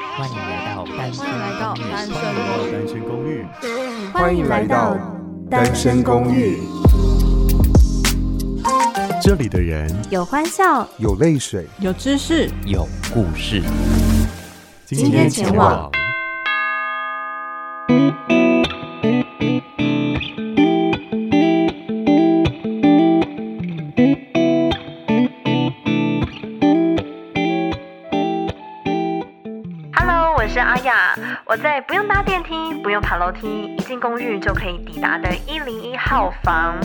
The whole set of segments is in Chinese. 欢迎来到单身公寓。欢迎来到单身公寓。这里的人有欢笑，有泪水，有知识，有故事。今天前往。我在不用搭电梯，不用爬楼梯，一进公寓就可以抵达的101号房。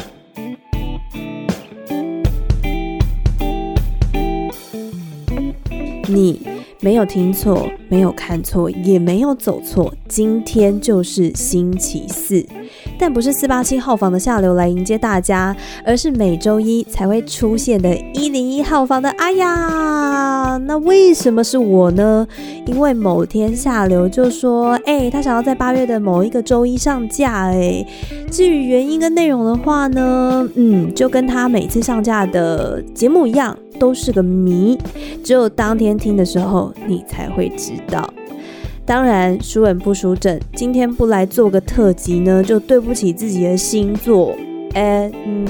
你没有听错，没有看错，也没有走错，今天就是星期四。但不是487号房的下流来迎接大家，而是每周一才会出现的101号房的阿雅。那为什么是我呢？因为某天下流就说他想要在8月的某一个周一上架至于原因跟内容的话呢，就跟他每次上架的节目一样，都是个谜，只有当天听的时候你才会知道。当然，输人不输阵，今天不来做个特辑呢，就对不起自己的星座。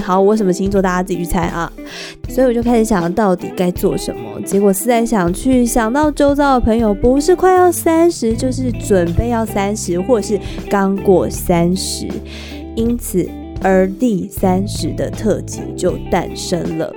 好，我什么星座大家自己去猜啊。所以我就开始想到底该做什么，结果思来想去，想到周遭的朋友不是快要30，就是准备要30，或是刚过30，因此而第30的特辑就诞生了。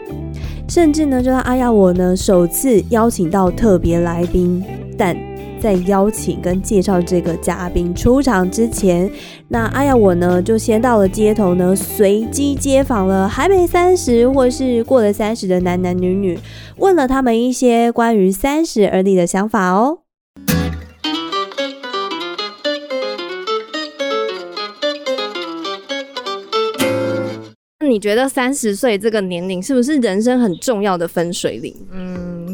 甚至呢，就让阿雅我呢首次邀请到特别来宾，但在邀请跟介绍这个嘉宾出场之前，那阿雅我呢就先到了街头呢，随机街访了还没30或是过了30的男男女女，问了他们一些关于30而立的想法哦。你觉得30岁这个年龄是不是人生很重要的分水岭？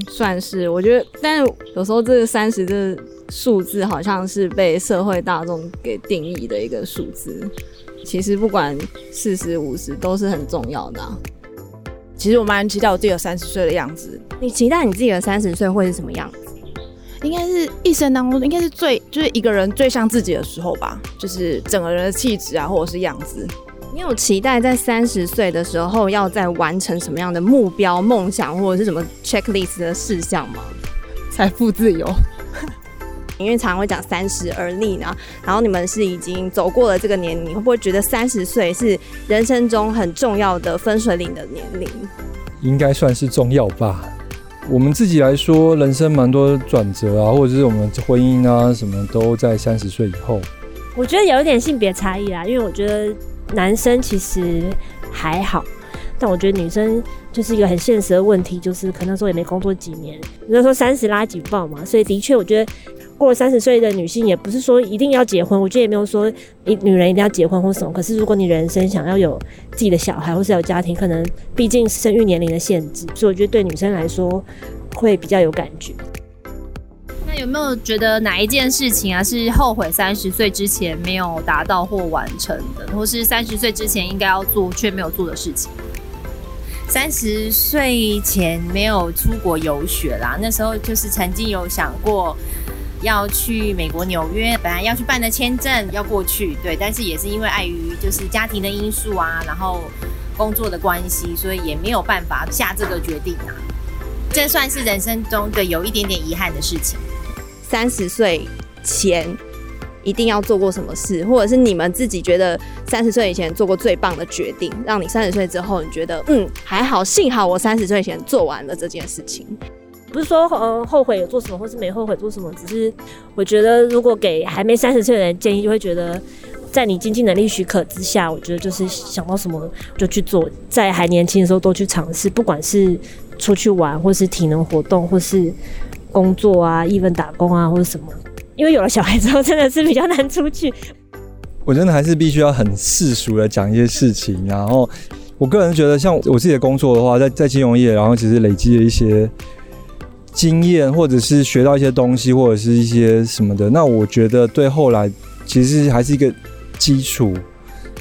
算是，我觉得，但有时候这个30这个数字好像是被社会大众给定义的一个数字，其实不管40、50都是很重要的啊。其实我蛮期待我自己有30岁的样子。你期待你自己的30岁会是什么样子？应该是一生当中，应该是就是一个人最像自己的时候吧，就是整个人的气质啊，或者是样子。你有期待在30岁的时候要再完成什么样的目标、梦想，或者是什么 checklist 的事项吗？财富自由。因为常会讲30而立呢，然后你们是已经走过了这个年龄，你会不会觉得30岁是人生中很重要的分水岭的年龄？应该算是重要吧。我们自己来说，人生蛮多转折啊，或者是我们婚姻啊，什么都在30岁以后。我觉得有一点性别差异啦，因为我觉得男生其实还好，但我觉得女生就是一个很现实的问题，就是可能那时候也没工作几年，那时候30拉警报嘛，所以的确我觉得过了30岁的女性也不是说一定要结婚，我觉得也没有说女人一定要结婚或什么，可是如果你人生想要有自己的小孩或是有家庭，可能毕竟生育年龄的限制，所以我觉得对女生来说会比较有感觉。那有没有觉得哪一件事情啊是后悔30岁之前没有达到或完成的，或是30岁之前应该要做却没有做的事情？30岁前没有出国游学啦，那时候就是曾经有想过要去美国纽约，本来要去办的签证要过去，对，但是也是因为碍于就是家庭的因素啊，然后工作的关系，所以也没有办法下这个决定啊。这算是人生中的有一点点遗憾的事情。30岁前一定要做过什么事，或者是你们自己觉得30岁以前做过最棒的决定，让你30岁之后你觉得还好，幸好我30岁前做完了这件事情。不是说后悔有做什么，或是没后悔做什么，只是我觉得如果给还没30岁的人建议，就会觉得在你经济能力许可之下，我觉得就是想到什么就去做，在还年轻的时候多去尝试，不管是出去玩，或是体能活动，或是工作啊 even 打工啊或者什么，因为有了小孩之后真的是比较难出去。我真的还是必须要很世俗的讲一些事情，然后我个人觉得像我自己的工作的话，在金融业，然后其实累积了一些经验，或者是学到一些东西，或者是一些什么的，那我觉得对后来其实还是一个基础。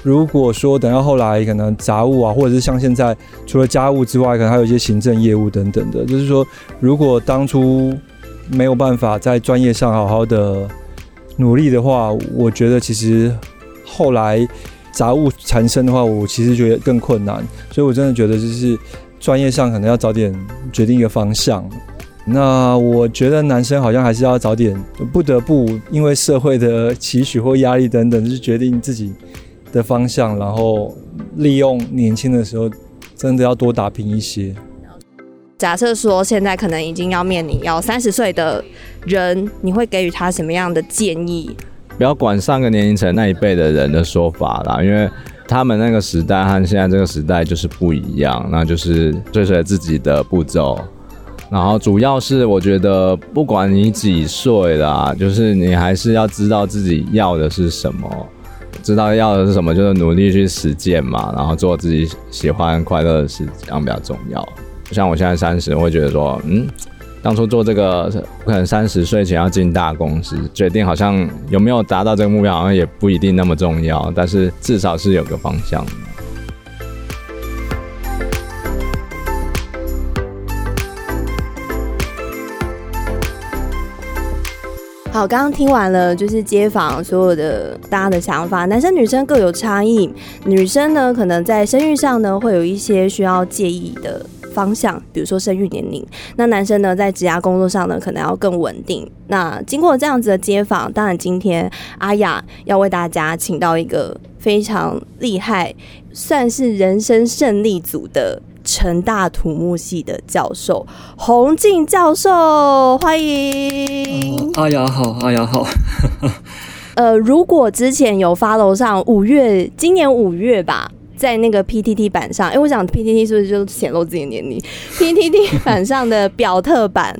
如果说等到后来可能杂务啊，或者是像现在除了家务之外，可能还有一些行政业务等等的，就是说如果当初没有办法在专业上好好的努力的话，我觉得其实后来杂物缠身的话，我其实觉得更困难。所以我真的觉得就是专业上可能要早点决定一个方向。那我觉得男生好像还是要早点，不得不因为社会的期许或压力等等，就是决定自己的方向，然后利用年轻的时候真的要多打拼一些。假设说现在可能已经要面临要30岁的人，你会给予他什么样的建议？不要管上个年龄层那一辈的人的说法啦，因为他们那个时代和现在这个时代就是不一样，那就是追随自己的步骤。然后主要是我觉得不管你几岁啦，就是你还是要知道自己要的是什么，知道要的是什么就是努力去实践嘛，然后做自己喜欢快乐的事情比较重要。像我现在30，我会觉得说当初做这个可能30岁前要进大公司，决定好像有没有达到这个目标好像也不一定那么重要，但是至少是有个方向。好，刚刚听完了就是街访所有的大家的想法，男生女生各有差异。女生呢可能在生育上呢会有一些需要介意的方向，比如说生育年龄。那男生呢在职涯工作上呢可能要更稳定。那经过这样子的街访，当然今天阿雅要为大家请到一个非常厉害，算是人生胜利组的成大土木系的教授洪靖教授，欢迎。阿雅好，阿雅好。如果之前有 follow 上今年五月吧，在那个 PTT 版上，我想 PTT 是不是就显露自己的年龄？ PTT 版上的表特版，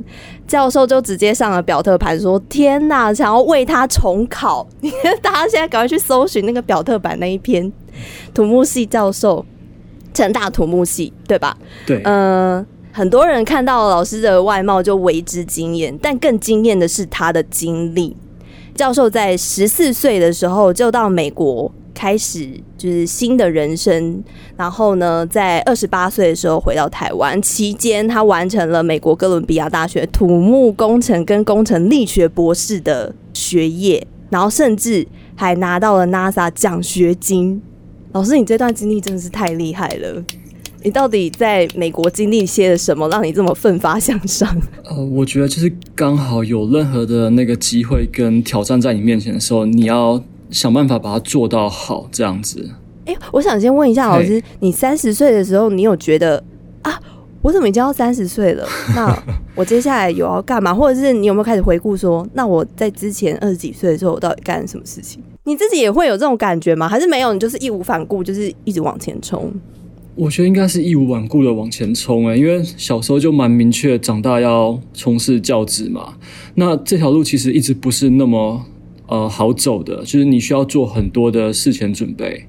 教授就直接上了表特版，说天哪，想要为他重考。大家现在赶快去搜寻那个表特版那一篇，土木系教授。成大土木系，对吧？对，很多人看到老师的外貌就为之惊艳，但更惊艳的是他的经历。教授在14岁的时候就到美国开始就是新的人生，然后呢，在28岁的时候回到台湾，期间他完成了美国哥伦比亚大学土木工程跟工程力学博士的学业，然后甚至还拿到了 NASA 奖学金。老师，你这段经历真的是太厉害了！你到底在美国经历些了什么，让你这么奋发向上？我觉得就是刚好有任何的那个机会跟挑战在你面前的时候，你要想办法把它做到好，这样子。我想先问一下老师，你30岁的时候，你有觉得啊，我怎么已经要30岁了？那我接下来有要干嘛？或者是你有没有开始回顾说，那我在之前20几岁的时候，我到底干什么事情？你自己也会有这种感觉吗？还是没有？你就是义无反顾，就是一直往前冲？我觉得应该是义无反顾的往前冲因为小时候就蛮明确，长大要从事教职嘛。那这条路其实一直不是那么好走的，就是你需要做很多的事前准备。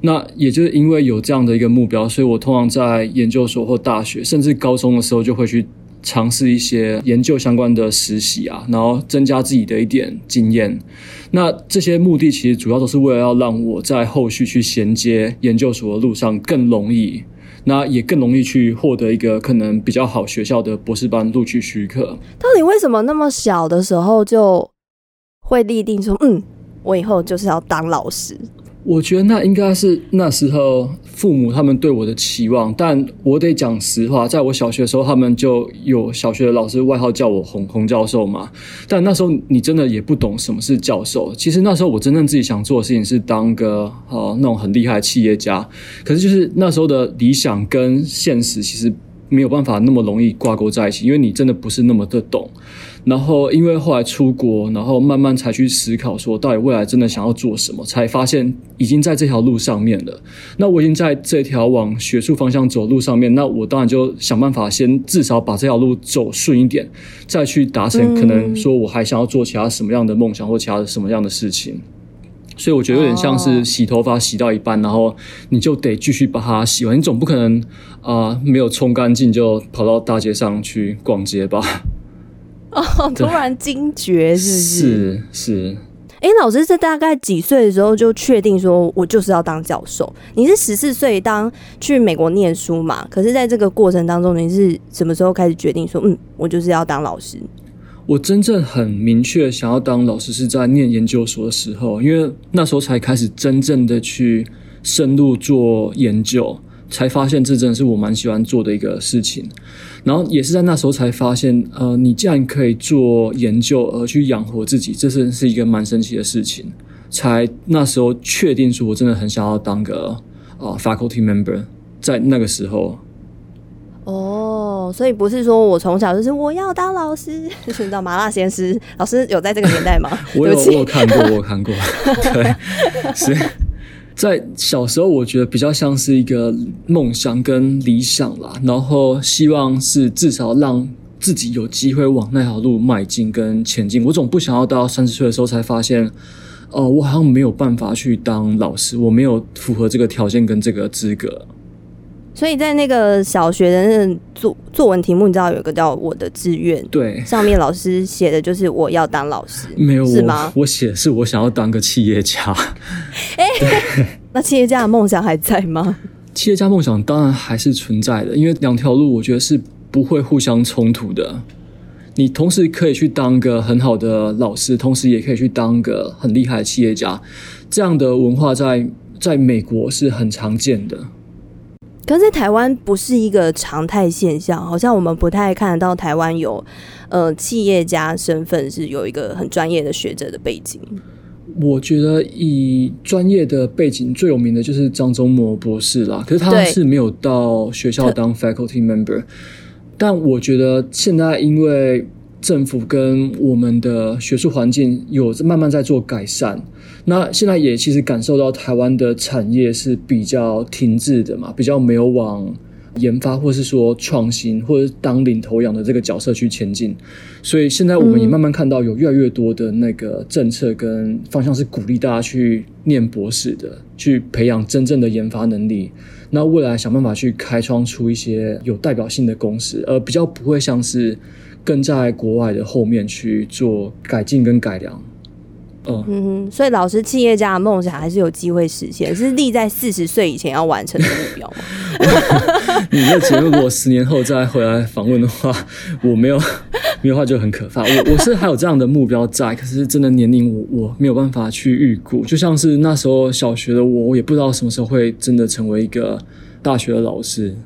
那也就是因为有这样的一个目标，所以我通常在研究所或大学，甚至高中的时候就会去尝试一些研究相关的实习啊，然后增加自己的一点经验。那这些目的其实主要都是为了要让我在后续去衔接研究所的路上更容易，那也更容易去获得一个可能比较好学校的博士班录取许可。到底为什么那么小的时候就会立定说我以后就是要当老师？我觉得那应该是那时候父母他们对我的期望，但我得讲实话，在我小学的时候，他们就有小学的老师外号叫我洪教授嘛。但那时候你真的也不懂什么是教授。其实那时候我真正自己想做的事情是当个那种很厉害的企业家，可是就是那时候的理想跟现实其实没有办法那么容易挂钩在一起，因为你真的不是那么的懂。然后因为后来出国，然后慢慢才去思考说到底未来真的想要做什么，才发现已经在这条路上面了。那我已经在这条往学术方向走路上面，那我当然就想办法先至少把这条路走顺一点，再去达成可能说我还想要做其他什么样的梦想或其他什么样的事情。所以我觉得有点像是洗头发洗到一半，然后你就得继续把它洗完，你总不可能没有冲干净就跑到大街上去逛街吧。突然惊觉是。老师是大概几岁的时候就确定说我就是要当教授？你是14岁当去美国念书嘛？可是在这个过程当中，你是什么时候开始决定说我就是要当老师？我真正很明确想要当老师是在念研究所的时候，因为那时候才开始真正的去深入做研究，才发现这真的是我蛮喜欢做的一个事情。然后也是在那时候才发现，你既然可以做研究而去养活自己，这真是一个蛮神奇的事情。才那时候确定说我真的很想要当个faculty member， 在那个时候。所以不是说我从小就是我要当老师，你知道麻辣鲜师老师有在这个年代吗？我有看过对，是在小时候我觉得比较像是一个梦想跟理想啦，然后希望是至少让自己有机会往那条路迈进跟前进。我总不想要到30岁的时候才发现我好像没有办法去当老师，我没有符合这个条件跟这个资格。所以在那个小学的那作文题目，你知道有一个叫我的志愿，对，上面老师写的就是我要当老师，没有，是吗？我写的是我想要当个企业家。那企业家的梦想还在吗？企业家梦想当然还是存在的，因为两条路我觉得是不会互相冲突的。你同时可以去当个很好的老师，同时也可以去当个很厉害的企业家，这样的文化在美国是很常见的。可是在台湾不是一个常态现象，好像我们不太看得到台湾有企业家身份是有一个很专业的学者的背景。我觉得以专业的背景最有名的就是张忠谋博士啦，可是他是没有到学校当 faculty member。但我觉得现在因为政府跟我们的学术环境有慢慢在做改善，那现在也其实感受到台湾的产业是比较停滞的嘛，比较没有往研发或是说创新或者当领头羊的这个角色去前进，所以现在我们也慢慢看到有越来越多的那个政策跟方向是鼓励大家去念博士的，去培养真正的研发能力，那未来想办法去开创出一些有代表性的公司，而比较不会像是跟在国外的后面去做改进跟改良。所以老师企业家的梦想还是有机会实现，是立在40岁以前要完成的目标吗？你这节目如果10年后再回来访问的话，我没有话就很可怕。我是还有这样的目标在，可是真的年龄我没有办法去预估，就像是那时候小学的我也不知道什么时候会真的成为一个大学的老师，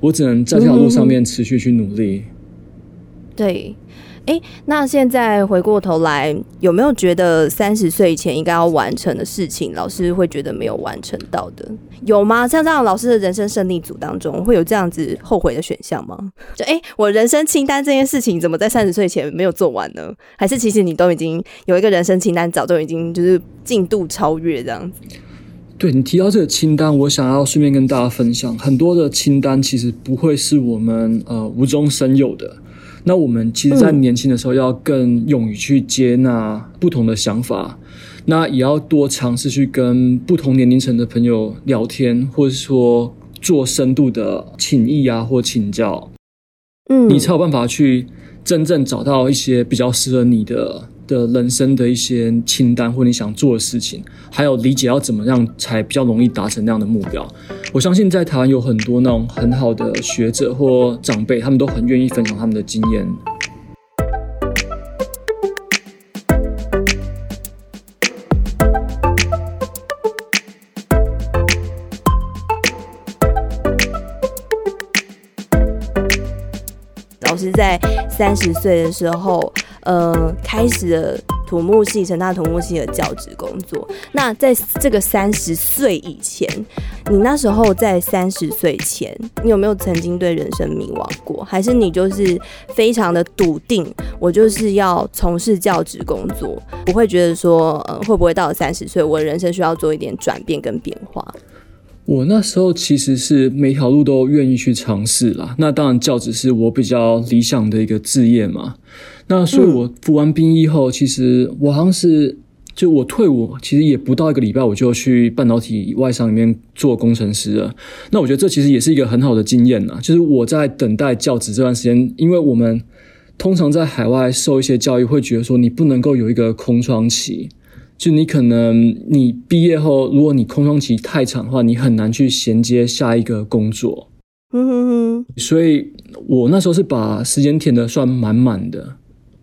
我只能在这条路上面持续去努力。对。那现在回过头来，有没有觉得30岁以前应该要完成的事情，老师会觉得没有完成到的，有吗？像这样老师的人生胜利组当中，会有这样子后悔的选项吗？就我人生清单这件事情怎么在30岁前没有做完呢？还是其实你都已经有一个人生清单，早就已经就是进度超越这样子？对，你提到这个清单，我想要顺便跟大家分享，很多的清单其实不会是我们无中生有的。那我们其实在年轻的时候要更勇于去接纳不同的想法，那也要多尝试去跟不同年龄层的朋友聊天，或者说做深度的请益啊或请教，你才有办法去真正找到一些比较适合你的人生的一些清单或你想做的事情，还有理解要怎么样才比较容易达成那样的目标。我相信在台湾有很多那种很好的学者或长辈，他们都很愿意分享他们的经验。老师在30岁的时候开始了成大土木系的教职工作。那在这个30岁以前，你那时候在30岁前，你有没有曾经对人生迷惘过？还是你就是非常的笃定，我就是要从事教职工作，不会觉得说会不会到了30岁，我的人生需要做一点转变跟变化？我那时候其实是每条路都愿意去尝试啦，那当然教职是我比较理想的一个志业嘛。那所以我服完兵役后，其实我好像是就我退伍其实也不到1个礼拜，我就去半导体外商里面做工程师了。那我觉得这其实也是一个很好的经验啦，就是我在等待教职这段时间，因为我们通常在海外受一些教育会觉得说你不能够有一个空窗期，就你可能你毕业后，如果你空窗期太长的话，你很难去衔接下一个工作。所以我那时候是把时间填得算满满的。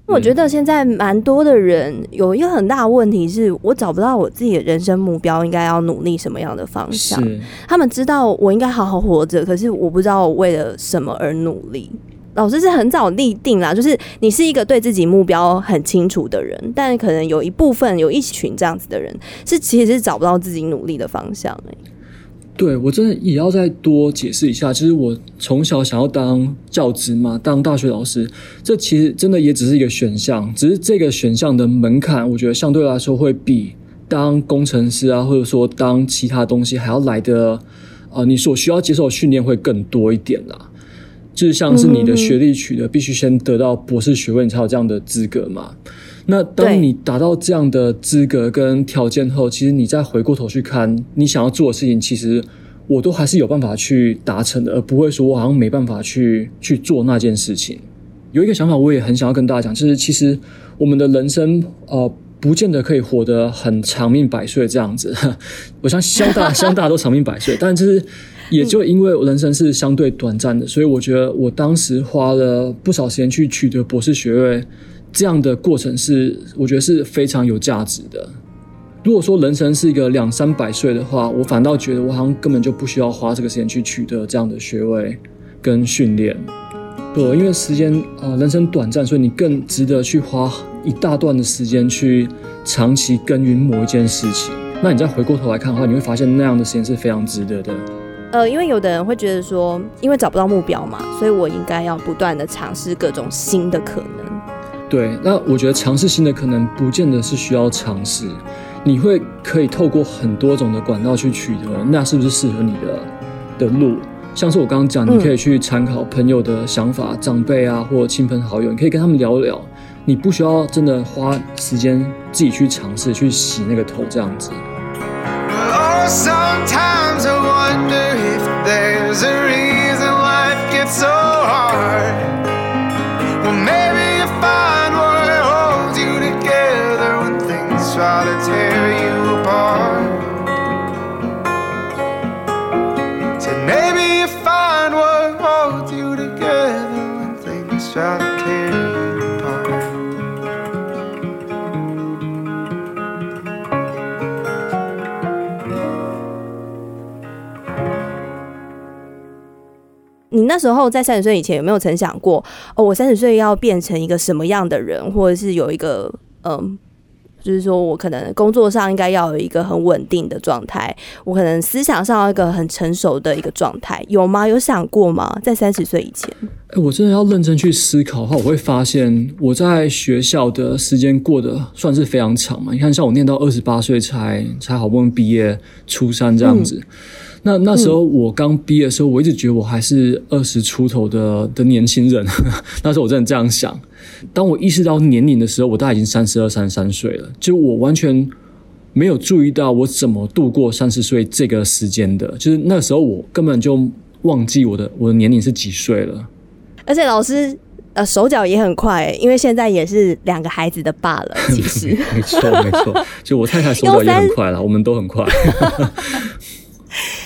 我觉得现在蛮多的人有一个很大的问题是，我找不到我自己的人生目标，应该要努力什么样的方向。他们知道我应该好好活着，可是我不知道我为了什么而努力。老师是很早立定啦，就是你是一个对自己目标很清楚的人，但可能有一部分有一群这样子的人是其实是找不到自己努力的方向、欸、对，我真的也要再多解释一下，其实我从小想要当教职嘛，当大学老师，这其实真的也只是一个选项，只是这个选项的门槛我觉得相对来说会比当工程师啊，或者说当其他东西还要来的你所需要接受的训练会更多一点啦。就是像是你的学历取得必须先得到博士学位你才有这样的资格嘛，那当你达到这样的资格跟条件后，其实你再回过头去看你想要做的事情，其实我都还是有办法去达成的，而不会说我好像没办法去做那件事情。有一个想法我也很想要跟大家讲，就是其实我们的人生不见得可以活得很长命百岁这样子，我想相大都长命百岁，但就是也就因为我人生是相对短暂的，所以我觉得我当时花了不少时间去取得博士学位，这样的过程是我觉得是非常有价值的。如果说人生是一个200-300岁的话，我反倒觉得我好像根本就不需要花这个时间去取得这样的学位跟训练。对，因为时间人生短暂，所以你更值得去花一大段的时间去长期耕耘某一件事情。那你再回过头来看的话，你会发现那样的时间是非常值得的。因为有的人会觉得说，因为找不到目标嘛，所以我应该要不断的尝试各种新的可能。对，那我觉得尝试新的可能不见得是需要尝试，你会可以透过很多种的管道去取得，那是不是适合你的路？像是我刚刚讲，你可以去参考朋友的想法、长辈啊，或亲朋好友，你可以跟他们聊一聊，你不需要真的花时间自己去尝试去洗那个头这样子。Sometimes I wonder if there's a reason life gets so hard. Well, maybe you find what holds you together when things try to tear you apart. Said maybe you find what holds you together when things try to tear you apart.你那时候在30岁以前有没有曾想过，我30岁要变成一个什么样的人，或者是有一个就是说我可能工作上应该要有一个很稳定的状态，我可能思想上要一个很成熟的一个状态，有吗？有想过吗？在30岁以前，我真的要认真去思考的话，我会发现我在学校的时间过得算是非常长嘛。你看，像我念到28岁才好不容易毕业，初三这样子。那时候我刚毕业的时候，我一直觉得我还是20出头的年轻人。那时候我真的这样想。当我意识到年龄的时候，我大概已经32-33岁了。就我完全没有注意到我怎么度过30岁这个时间的。就是那时候我根本就忘记我的年龄是几岁了。而且老师手脚也很快、欸，因为现在也是2个孩子的爸了。其实没错，就我太太手脚也很快了，我们都很快。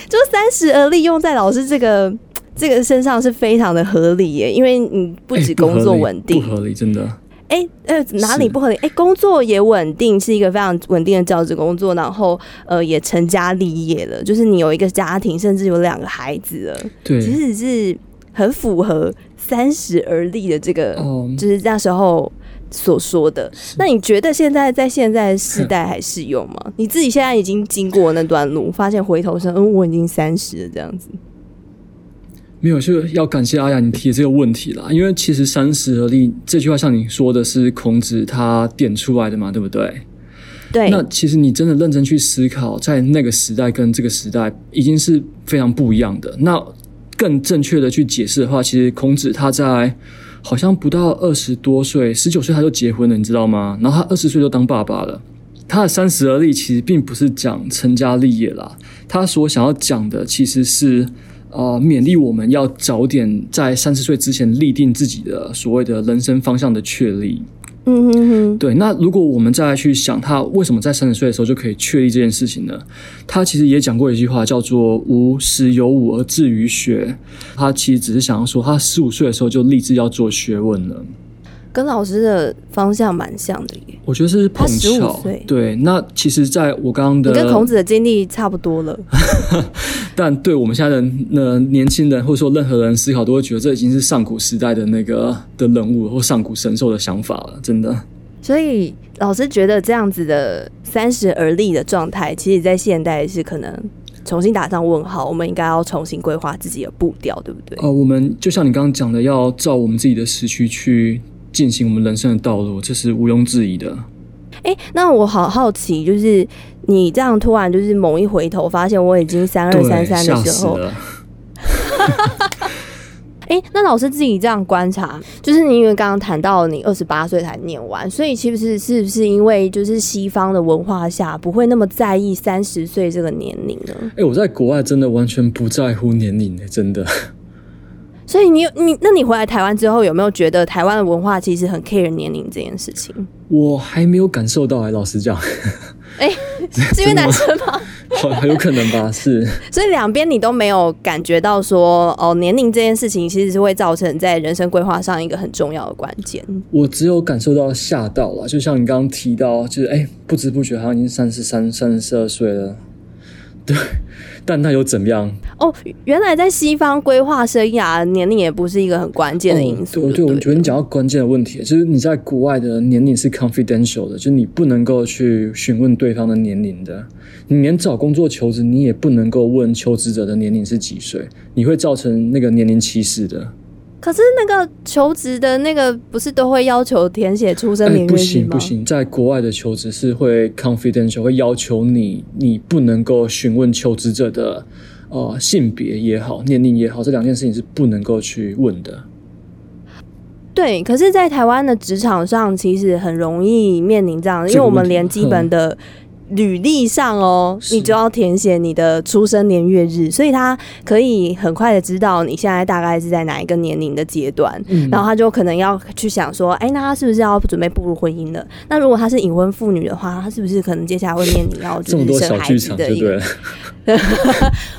就30而立用在老师这个身上是非常的合理耶，因为你不止工作稳定、不合理真的。哪里不合理？工作也稳定，是一个非常稳定的教职工作，然后也成家立业了，就是你有一个家庭，甚至有2个孩子了。对，其实是很符合30而立的这个，就是那时候所说的。那你觉得现在在现在的世代还适用吗？你自己现在已经经过那段路，发现回头说我已经30了这样子。没有，就要感谢阿雅你提的这个问题啦，因为其实30而立这句话像你说的是孔子他点出来的嘛，对不对？对。那其实你真的认真去思考，在那个时代跟这个时代已经是非常不一样的。那更正确的去解释的话，其实孔子他在好像不到20多岁，19岁他就结婚了，你知道吗？然后他20岁就当爸爸了。他的30而立其实并不是讲成家立业啦，他所想要讲的其实是勉励我们要早点在30岁之前立定自己的所谓的人生方向的确立。嗯哼哼，对。那如果我们再来去想他为什么在30岁的时候就可以确立这件事情呢？他其实也讲过一句话叫做吾十有五而志于学，他其实只是想要说他15岁的时候就立志要做学问了。跟老师的方向蛮像的耶，我觉得是碰巧。对，那其实在我刚刚的，你跟孔子的经历差不多了。但对我们现在人、年轻人或者说任何人思考，都会觉得这已经是上古时代的那个的人物或上古神兽的想法了，真的。所以老师觉得这样子的30而立的状态，其实在现代是可能重新打上问号，我们应该要重新规划自己的步调，对不对？我们就像你刚刚讲的，要照我们自己的时区去进行我们人生的道路，这是毋庸置疑的。那我好好奇，就是你这样突然就是猛一回头，发现我已经3233的时候，那老师自己这样观察，就是你因为刚刚谈到你28岁才念完，所以是不是因为就是西方的文化下不会那么在意30岁这个年龄呢？我在国外真的完全不在乎年龄，真的。所以你回来台湾之后，有没有觉得台湾的文化其实很 care 年龄这件事情？我还没有感受到，老实讲。是因为男生吗？很有可能吧，是。所以两边你都没有感觉到说，年龄这件事情其实是会造成在人生规划上一个很重要的关键。我只有感受到吓到了，就像你刚刚提到，就是不知不觉好像已经33、32岁了。对，但那又怎么样？原来在西方规划生涯，年龄也不是一个很关键的因素。对，我觉得你讲到关键的问题，就是你在国外的年龄是 confidential 的，就是你不能够去询问对方的年龄的。你连找工作求职，你也不能够问求职者的年龄是几岁，你会造成那个年龄歧视的。可是那个求职的那个不是都会要求填写出生年月日吗？不行，在国外的求职是会 confidential， 会要求你不能够询问求职者的性别也好，年龄也好，这两件事情是不能够去问的。对，可是在台湾的职场上其实很容易面临这样，因为我们连基本的履历上你就要填写你的出生年月日，所以他可以很快的知道你现在大概是在哪一个年龄的阶段，然后他就可能要去想说，那他是不是要准备步入婚姻了？那如果他是已婚妇女的话，他是不是可能接下来会面临要就是生孩子的一个？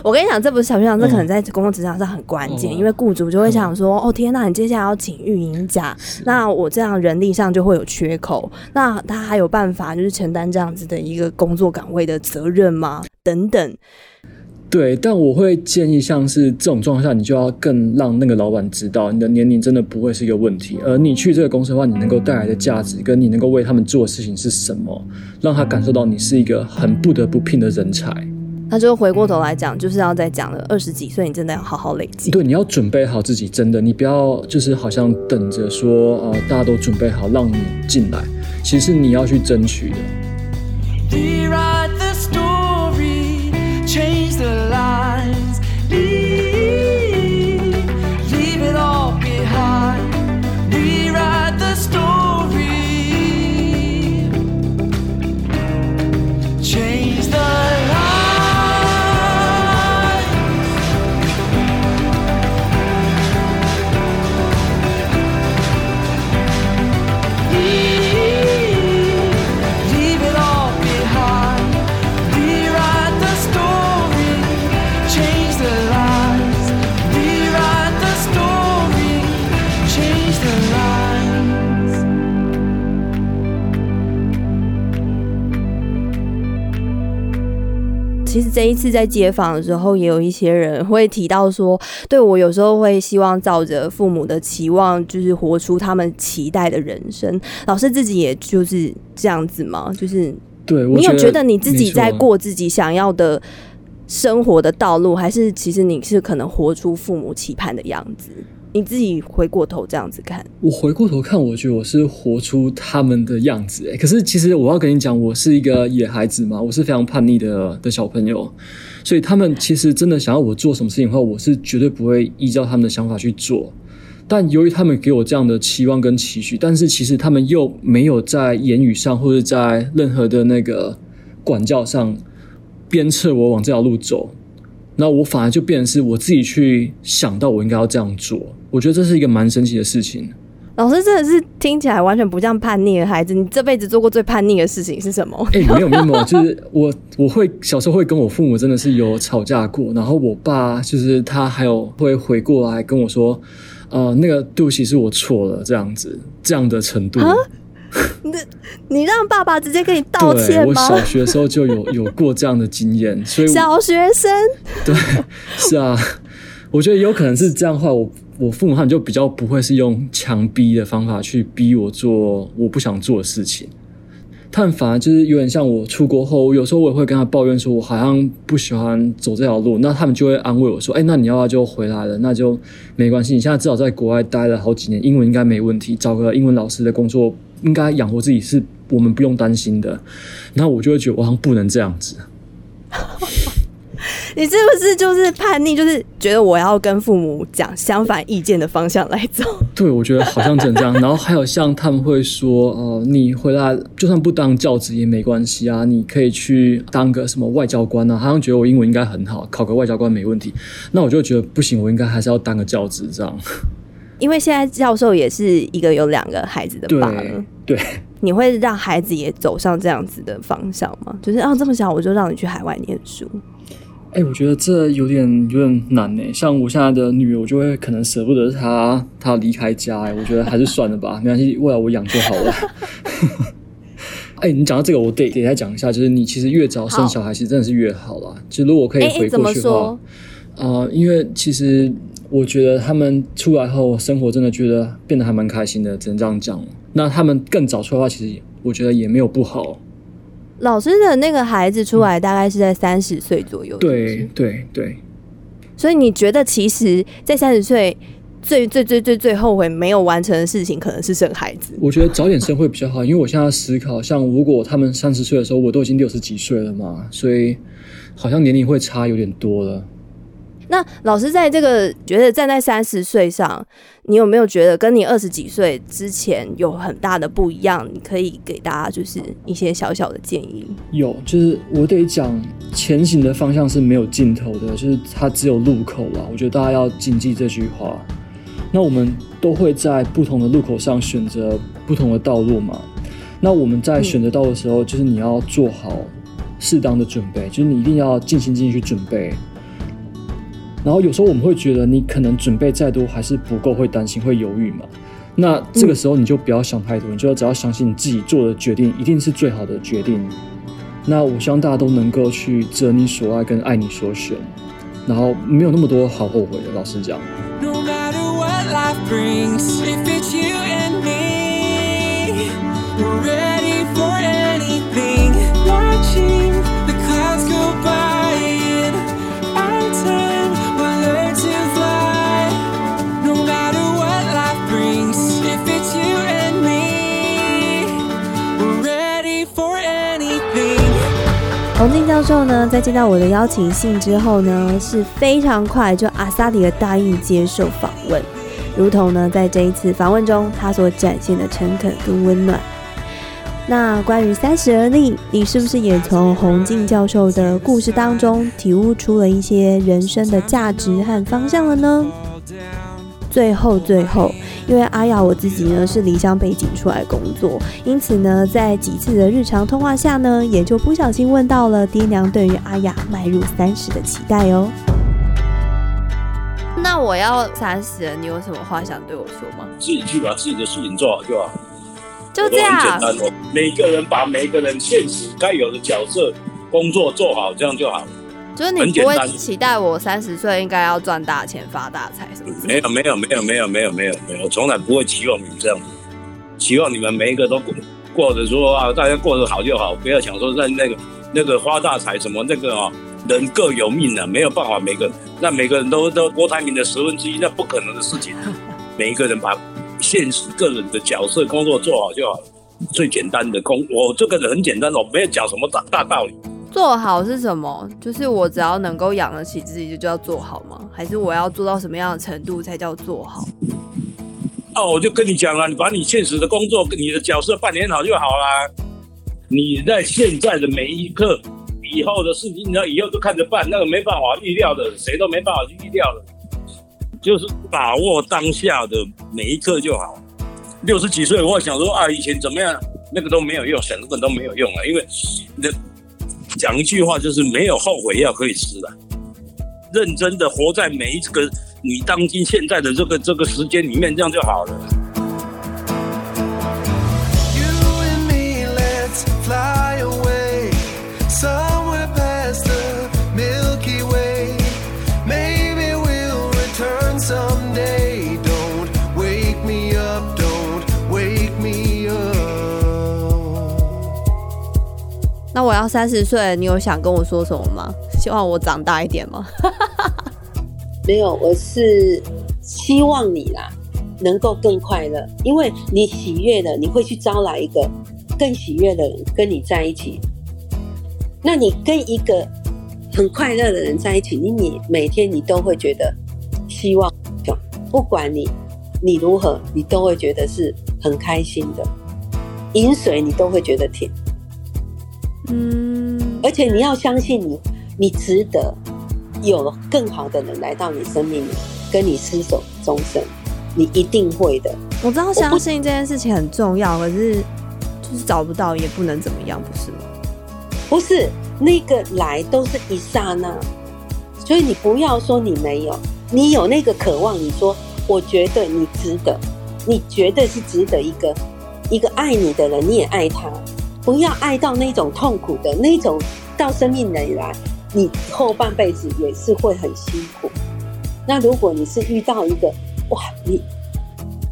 我跟你讲，这不是小剧场，这可能在公共职场上很关键，因为雇主就会想说，天哪，你接下来要请育婴假，那我这样人力上就会有缺口，那他还有办法就是承担这样子的一个工作岗位的责任吗？等等。对，但我会建议，像是这种状况下，你就要更让那个老板知道，你的年龄真的不会是一个问题，而你去这个公司的话，你能够带来的价值，跟你能够为他们做的事情是什么，让他感受到你是一个很不得不聘的人才。那就回过头来讲，就是要再讲了，20几岁你真的要好好累积。对，你要准备好自己，真的，你不要就是好像等着说，大家都准备好让你进来，其实是你要去争取的。Rewrite the story, change the lines, leave it all behind. Rewrite the story, change the lines. Rewrite the story, change the lines. 其实这一次在街访的时候，也有一些人会提到说，对，我有时候会希望照着父母的期望，就是活出他们期待的人生。老师自己也就是这样子吗？就是对，你有觉得你自己在过自己想要的生活的道路，还是其实你是可能活出父母期盼的样子？你自己回过头这样子看。我回过头看，我觉得我是活出他们的样子。可是其实我要跟你讲，我是一个野孩子嘛，我是非常叛逆的小朋友，所以他们其实真的想要我做什么事情的话，我是绝对不会依照他们的想法去做。但由于他们给我这样的期望跟期许，但是其实他们又没有在言语上或者在任何的那个管教上鞭策我往这条路走，那我反而就变成是我自己去想到我应该要这样做。我觉得这是一个蛮神奇的事情。老师真的是听起来完全不像叛逆的孩子，你这辈子做过最叛逆的事情是什么？没有，就是我会小时候会跟我父母真的是有吵架过，然后我爸就是他还有会回过来跟我说，那个对不起是我错了这样子，这样的程度。你让爸爸直接跟你道歉吗？对，我小学的时候就有过这样的经验，所以小学生，对，是啊，我觉得有可能是这样的话，我父母他们就比较不会是用强逼的方法去逼我做我不想做的事情，他们反而就是有点像我出国后，有时候我也会跟他抱怨说我好像不喜欢走这条路，那他们就会安慰我说，那你要不就回来了，那就没关系，你现在至少在国外待了好几年，英文应该没问题，找个英文老师的工作应该养活自己，是我们不用担心的。然后我就会觉得我好像不能这样子。你是不是就是叛逆，就是觉得我要跟父母讲相反意见的方向来走？对，我觉得好像真这样。然后还有像他们会说，你回来就算不当教职也没关系啊，你可以去当个什么外交官啊，好像觉得我英文应该很好，考个外交官没问题。那我就觉得不行，我应该还是要当个教职这样。因为现在教授也是一个有两个孩子的爸了，对，你会让孩子也走上这样子的方向吗？就是这么小我就让你去海外念书。我觉得这有点难耶，像我现在的女儿，我就会可能舍不得她离开家耶，我觉得还是算了吧，没关系，未来我养就好了。你讲到这个，我得再讲一下，就是你其实越早生小孩，其实真的是越好啦。就如果可以回过去的话，因为其实我觉得他们出来后生活真的觉得变得还蛮开心的，只能这样讲。那他们更早出来的话，其实我觉得也没有不好。老师的那个孩子出来大概是在30岁左右，对对对。所以你觉得其实在30岁最后悔没有完成的事情可能是生孩子？我觉得早点生会比较好，因为我现在思考，像如果他们30岁的时候我都已经60几岁了嘛，所以好像年龄会差有点多了。那老师在这个觉得站在30岁上，你有没有觉得跟你20几岁之前有很大的不一样？你可以给大家就是一些小小的建议。有，就是我得讲，前行的方向是没有尽头的，就是它只有路口啦。我觉得大家要谨记这句话。那我们都会在不同的路口上选择不同的道路嘛。那我们在选择道路的时候，就是你要做好适当的准备，就是你一定要尽心尽力去准备。然后有时候我们会觉得你可能准备再多还是不够，会担心会犹豫嘛，那这个时候你就不要想太多，你就只要相信你自己做的决定一定是最好的决定。那我希望大家都能够去择你所爱跟爱你所选，然后没有那么多好后悔的，老实讲。洪敬教授呢，在接到我的邀请信之后呢，是非常快就阿萨里的答应接受访问，如同呢在这一次访问中他所展现的诚恳跟温暖。那关于30而立，你是不是也从洪敬教授的故事当中体悟出了一些人生的价值和方向了呢？最后，因为阿雅我自己呢是离乡背景出来工作，因此呢在几次的日常通话下呢，也就不小心问到了爹娘对于阿雅迈入30的期待哦。那我要30了，你有什么话想对我说吗？自己去把自己的事情做好就好，就这样，很简单哦。每个人把每个人现实该有的角色、工作做好，这样就好了。就是你不会期待我30岁应该要赚大钱发大财什么？没有，从来不会期望你们这样子，期望你们每一个都过得说啊，大家过得好就好，不要想说在那个发大财什么那个哦，人各有命啊，没有办法，每个人都郭台铭的1/10，那不可能的事情。每一个人把现实个人的角色工作做好就好，最简单的我这个人很简单，我没有讲什么大道理。做好是什么？就是我只要能够养得起自己就叫做好吗？还是我要做到什么样的程度才叫做好？我就跟你讲了，你把你现实的工作、你的角色扮演好就好啦。你在现在的每一刻，以后的事情，你要以后就看着办，那个没办法预料的，谁都没办法去预料的，就是把握当下的每一刻就好。60几岁，我想说以前怎么样，那个都没有用，想那个都没有用了，因为讲一句话就是没有后悔药可以吃了，认真的活在每一个你当今现在的这个时间里面，这样就好了。那我要30岁，你有想跟我说什么吗？希望我长大一点吗？没有，我是希望你啦，能够更快乐，因为你喜悦了，你会去招来一个更喜悦的人跟你在一起。那你跟一个很快乐的人在一起，你每天你都会觉得希望，不管你如何，你都会觉得是很开心的。饮水你都会觉得甜。而且你要相信你值得有更好的人来到你生命里，跟你厮守终身，你一定会的。我知道相信这件事情很重要，可是就是找不到也不能怎么样，不是吗？不是，那个来都是一刹那，所以你不要说你没有，你有那个渴望，你说我觉得你值得，你绝对是值得一个爱你的人，你也爱他。不要爱到那种痛苦的那种，到生命里来，你后半辈子也是会很辛苦。那如果你是遇到一个哇，你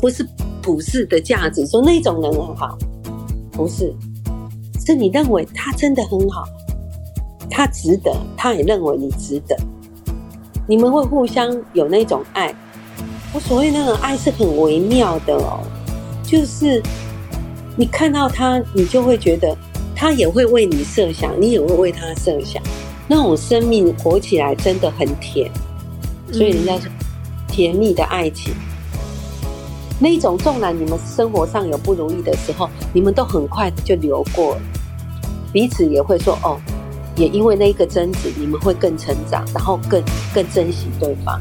不是普世的价值，说那种人很好，不是，是你认为他真的很好，他值得，他也认为你值得，你们会互相有那种爱。我所谓那种爱是很微妙的哦，就是。你看到他，你就会觉得他也会为你设想，你也会为他设想，那种生命活起来真的很甜，所以人家说甜蜜的爱情。那种纵然你们生活上有不如意的时候，你们都很快就流过了，彼此也会说哦，也因为那一个争执，你们会更成长，然后更珍惜对方。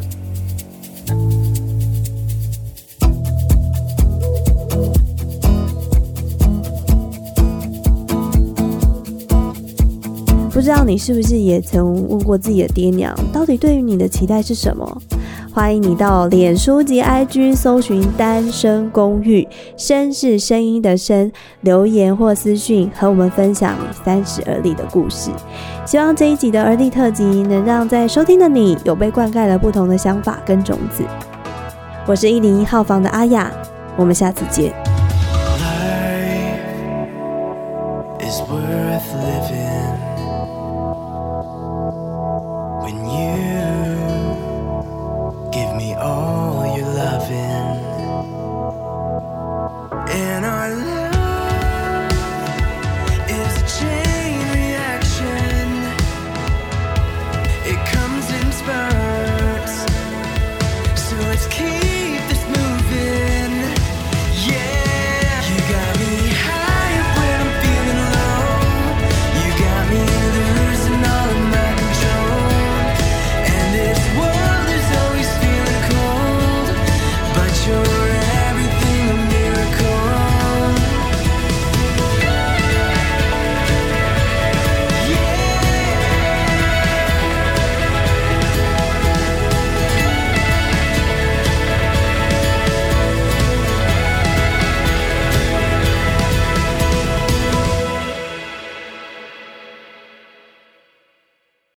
不知道你是不是也曾问过自己的爹娘，到底对于你的期待是什么？欢迎你到脸书及 IG 搜寻单声公寓，声是声音的声，留言或私讯和我们分享你30而立的故事。希望这一集的而立特辑能让在收听的你有被灌溉了不同的想法跟种子。我是101号房的阿雅，我们下次见。Life is worth living.All your loving, and I love